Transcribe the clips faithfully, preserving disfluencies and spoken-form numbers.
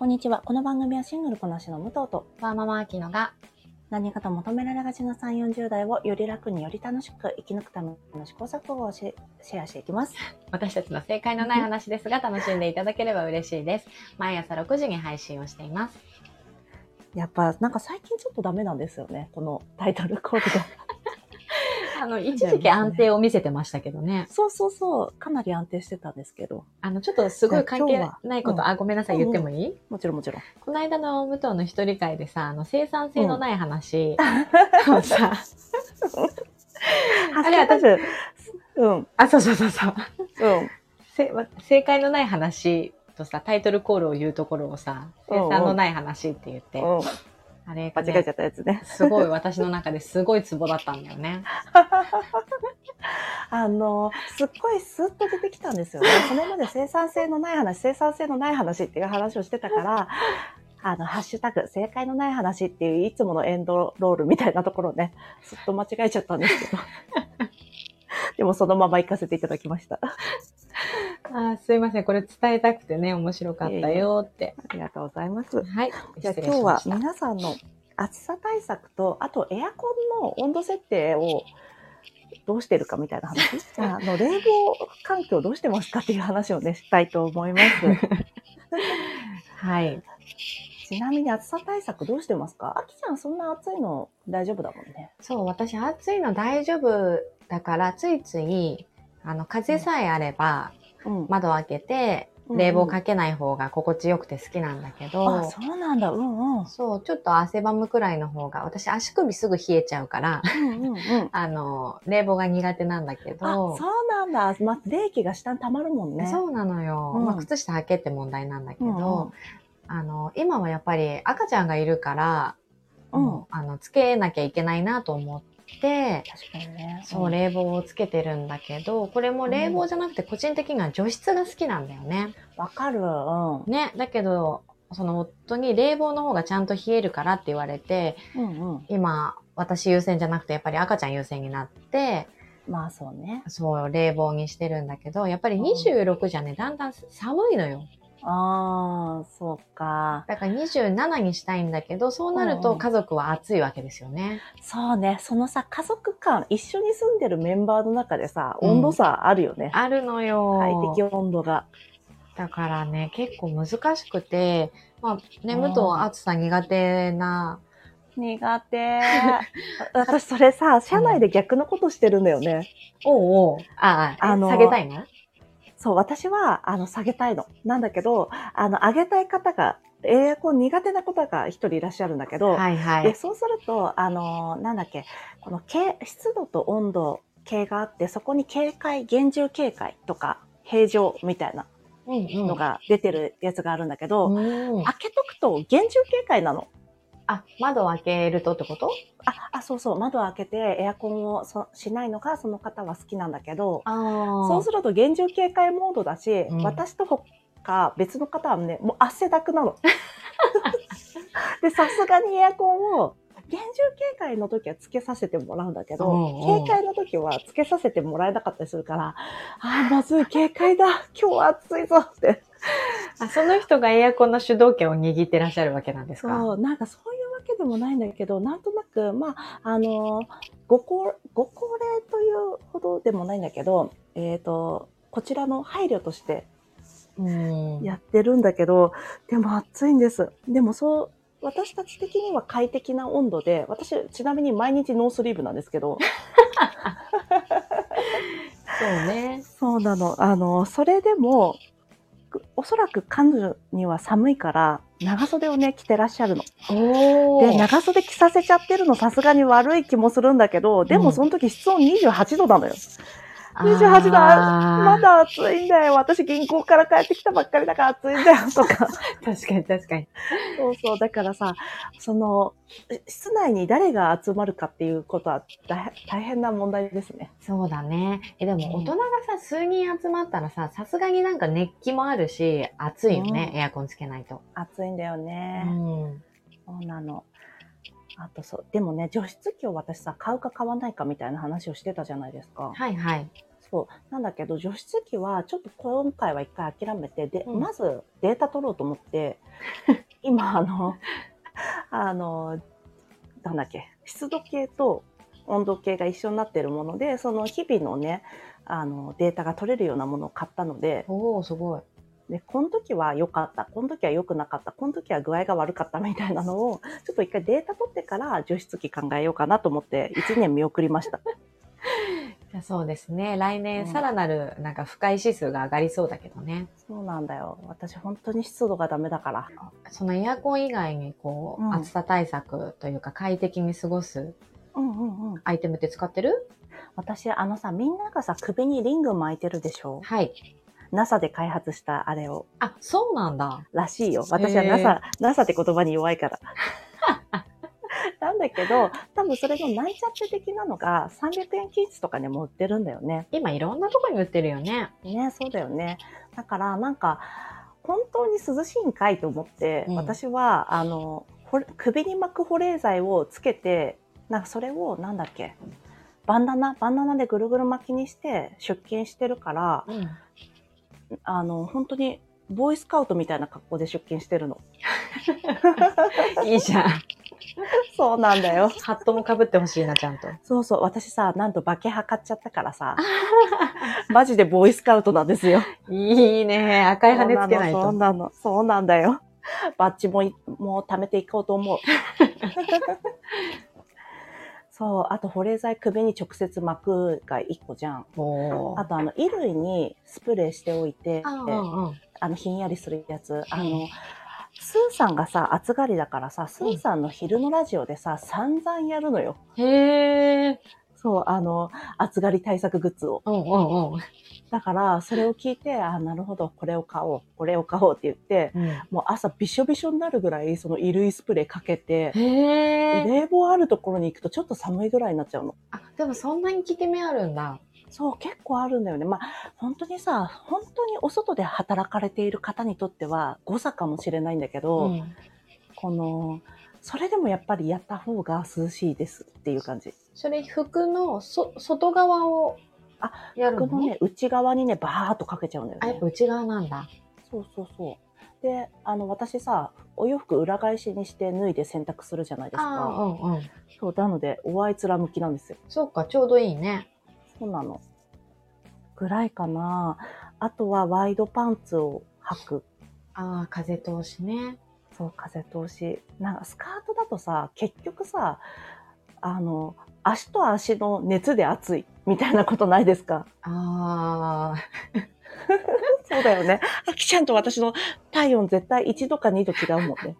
こんにちは。この番組はシングルこなしの武藤とワーママアキノが何かと求められがちなさんじゅう、よんじゅうだいをより楽により楽しく生き抜くための試行錯誤をシェアしていきます。私たちの正解のない話ですが楽しんでいただければ嬉しいです。毎朝ろくじに配信をしています。やっぱなんか最近ちょっとダメなんですよね。このタイトルコールが。あの一時期安定を見せてましたけどね。そうそうそう、かなり安定してたんですけど、あのちょっとすごい関係ないこと、うん、あごめんなさい、言ってもいい？うん、もちろんもちろん。この間の武藤の一人会でさ、あの生産性のない話をさ、あれ私、うん、あそうそうそうそう、うん、正解のない話とさタイトルコールを言うところをさ、生産のない話って言って。うんうんあれね、間違えちゃったやつね。すごい私の中ですごいツボだったんだよね。あのすっごいスッと出てきたんですよね。それまで生産性のない話、生産性のない話っていう話をしてたから、あのハッシュタグ正解のない話っていういつものエンドロールみたいなところをね、すっと間違えちゃったんですけど。でもそのまま行かせていただきました。あすいません。これ伝えたくてね、面白かったよって。えー、ありがとうございます。はい。じゃあ今日は皆さんの暑さ対策と、あとエアコンの温度設定をどうしてるかみたいな話。あの冷房環境どうしてますかっていう話をね、したいと思います。はい。ちなみに暑さ対策どうしてますか？あきちゃん、そんな暑いの大丈夫だもんね。そう、私暑いの大丈夫だから、ついつい、あの、風さえあれば、うんうん、窓を開けて冷房かけない方が心地よくて好きなんだけど、うんうん、あそうなんだ、うんうん、そうちょっと汗ばむくらいの方が私足首すぐ冷えちゃうから、うんうんうん、あの冷房が苦手なんだけど、あそうなんだ、ま、冷気が下に溜まるもんね。そうなのよ、うんまあ、靴下履けって問題なんだけど、うんうん、あの今はやっぱり赤ちゃんがいるから、うん、あのつけなきゃいけないなと思ってで、確かにね、そう、うん、冷房をつけてるんだけど、これも冷房じゃなくて個人的には除湿が好きなんだよね。わかる、うん、ね、だけどその夫に冷房の方がちゃんと冷えるからって言われて、うんうん、今私優先じゃなくてやっぱり赤ちゃん優先になって、まあそうね、そう冷房にしてるんだけど、やっぱりにじゅうろくじゃね、うん、だんだん寒いのよ。ああ、そうか。だからにじゅうななにしたいんだけど、そうなると家族は暑いわけですよね。うん、そうね。そのさ、家族間、一緒に住んでるメンバーの中でさ、うん、温度差あるよね。あるのよ。快適温度が。だからね、結構難しくて、まあ、ね、武藤は暑さ苦手な。苦手。私それさ、社内で逆のことしてるんだよね。うん、おうおう。ああ、あの、下げたいの？そう、私は、あの、下げたいの。なんだけど、あの、上げたい方が、エアコン苦手な方が一人いらっしゃるんだけど、はいはい。で、そうすると、あの、なんだっけ、この、湿度と温度計があって、そこに警戒、厳重警戒とか、平常みたいなのが出てるやつがあるんだけど、うんうん、開けとくと厳重警戒なの。あ、窓を開けるとってこと？あ、あ、そうそう。窓を開けてエアコンをしないのがその方は好きなんだけど、あそうすると厳重警戒モードだし、うん、私と他別の方はね、もう汗だくなの。で、さすがにエアコンを厳重警戒の時はつけさせてもらうんだけど、うんうん、警戒の時はつけさせてもらえなかったりするから、あ、まずい警戒だ。今日は暑いぞって。あ、その人がエアコンの主導権を握ってらっしゃるわけなんですか？そう、なんかそういうわけでもないんだけど、なんとなく、まあ、あの、ご高、ご高齢というほどでもないんだけど、えっと、こちらの配慮としてやってるんだけど、でも暑いんです。でもそう、私たち的には快適な温度で、私、ちなみに毎日ノースリーブなんですけど。そうね。そうなの。あの、それでも、おそらく彼女には寒いから長袖をね着てらっしゃるの。おで長袖着させちゃってるのさすがに悪い気もするんだけど、でもその時室温にじゅうはちどなのよ。うん、にじゅうはちどまだ暑いんだよ。私銀行から帰ってきたばっかりだから暑いんだよとか。確かに確かに。そうそうだからさその室内に誰が集まるかっていうことは大変な問題ですね。そうだね。えでも大人がさ数人集まったらささすがになんか熱気もあるし暑いよね、うん、エアコンつけないと。暑いんだよね。うん、そうなの。あとそうでもね除湿機を私さ買うか買わないかみたいな話をしてたじゃないですか。はいはい。そうなんだけど、除湿機はちょっと今回は一回諦めて、で、うんまずデータ取ろうと思って、今あの、あの、なんだっけ、湿度計と温度計が一緒になっているもので、その日々のね、あのデータが取れるようなものを買ったので、おお、すごい。で、この時は良かった、この時は良くなかった、この時は具合が悪かったみたいなのを、ちょっと一回データ取ってから除湿機考えようかなと思って、いちねん見送りました。そうですね。来年さらなるなんか不快指数が上がりそうだけどね。うん、そうなんだよ。私本当に湿度がダメだから。そのエアコン以外にこう、うん、暑さ対策というか快適に過ごすアイテムって使ってる？私あのさ、みんながさ首にリング巻いてるでしょ？はい。ナサ で開発したあれを。あ、そうなんだ。らしいよ。私は ナサ、ナサ って言葉に弱いから。なんだけど、多分それの内チャット的なのがさんびゃくえん均一とかね、もう売ってるんだよね。今いろんなとこに売ってるよね。ね、そうだよね。だからなんか、本当に涼しいんかいと思って、うん、私は、あの、首に巻く保冷剤をつけて、なんかそれをなんだっけ、バンダナ、バンダナでぐるぐる巻きにして出勤してるから、うん、あの、本当にボーイスカウトみたいな格好で出勤してるの。いいじゃん。そうなんだよ。ハットもかぶってほしいな、ちゃんと。そうそう。私さ、なんとバケハ買っちゃったからさ。マジでボーイスカウトなんですよ。いいね。赤い羽つけないと。そうなの。そうなんだよ。バッジも、もう貯めていこうと思う。そう。あと、保冷剤首に直接巻くがいっこじゃん。あと、あの、衣類にスプレーしておいて、あ、うんうん、あの、ひんやりするやつ。あの、うんスーさんがさ、暑がりだからさ、スーさんの昼のラジオでさ、散々やるのよ。へー。そう、あの、暑がり対策グッズを。うんうんうん。だから、それを聞いて、あ、なるほど、これを買おう、これを買おうって言って、うん、もう朝びしょびしょになるぐらい、その衣類スプレーかけて、へー。冷房あるところに行くとちょっと寒いぐらいになっちゃうの。あ、でもそんなに効き目あるんだ。そう、結構あるんだよね。まあ、本当にさ、本当にお外で働かれている方にとっては誤差かもしれないんだけど、うん、この、それでもやっぱりやった方が涼しいですっていう感じ。それ、服のそ外側をやるの？あ、服のね、内側にね、バーっとかけちゃうんだよね。あ、内側なんだ。そうそうそう。で、あの、私さ、お洋服裏返しにして脱いで洗濯するじゃないですか。うんうん。そう、なので、おあいつら向きなんですよ。そうか、ちょうどいいね。そうなの。ぐらいかな。あとはワイドパンツを履く。ああ、風通しね。そう、風通し。なんかスカートだとさ、結局さ、あの、足と足の熱で熱いみたいなことないですか？ああ。そうだよね。あきちゃんと私の体温絶対いちどかにど違うもんね。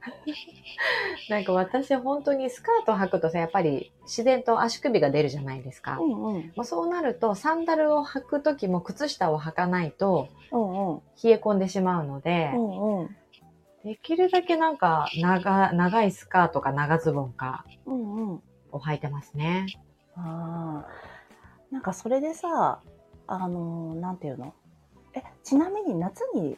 なんか私本当にスカート履くとさ、やっぱり自然と足首が出るじゃないですか。うんうん、もうそうなるとサンダルを履くときも靴下を履かないと冷え込んでしまうので、うんうん、できるだけなんか 長, 長いスカートか長ズボンかを履いてますね。うんうん、あー、なんかそれでさ、あのー、なんていうの？え、ちなみに夏に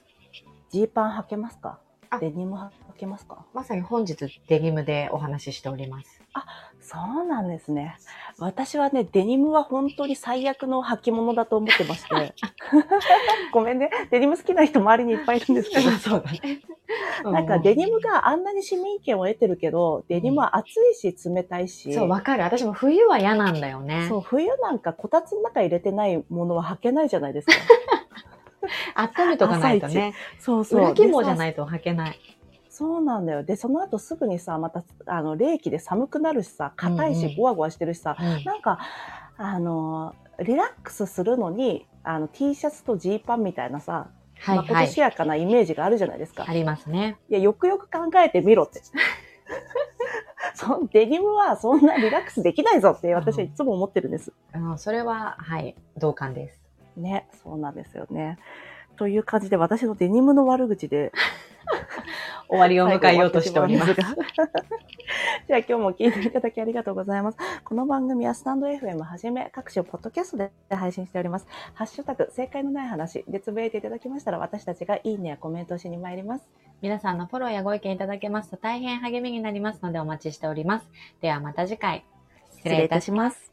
ジーパン履けますか？デニム履けますか？まさに本日デニムでお話ししております。あ、そうなんですね。私はね、デニムは本当に最悪の履き物だと思ってまして。ごめんね。デニム好きな人周りにいっぱいいるんですけど。そうだね。なんかデニムがあんなに市民権を得てるけど、デニムは暑いし冷たいし。うん、そう、わかる。私も冬は嫌なんだよね。そう、冬なんかこたつの中入れてないものは履けないじゃないですか。温めとかないとね。そうそう。裏肝じゃないと履けない。そうなんだよ。で、その後すぐにさ、また、あの、冷気で寒くなるしさ、硬いし、ゴワゴワしてるしさ、うんうん、なんか、あの、リラックスするのに、あの、T シャツとジーパンみたいなさ、はいはい、まことしやかなイメージがあるじゃないですか。ありますね。いや、よくよく考えてみろって。そのデニムはそんなリラックスできないぞって私はいつも思ってるんです。うん、それは、はい、同感です。ね、そうなんですよね。という感じで私のデニムの悪口で終わりを迎えようとしておりますが。じゃあ今日も聞いていただきありがとうございます。この番組はスタンド エフエム はじめ各種ポッドキャストで配信しております。ハッシュタグ正解のない話でつぶやいていただきましたら私たちがいいねやコメントしに参ります。皆さんのフォローやご意見いただけますと大変励みになりますのでお待ちしております。ではまた次回。失礼いたします。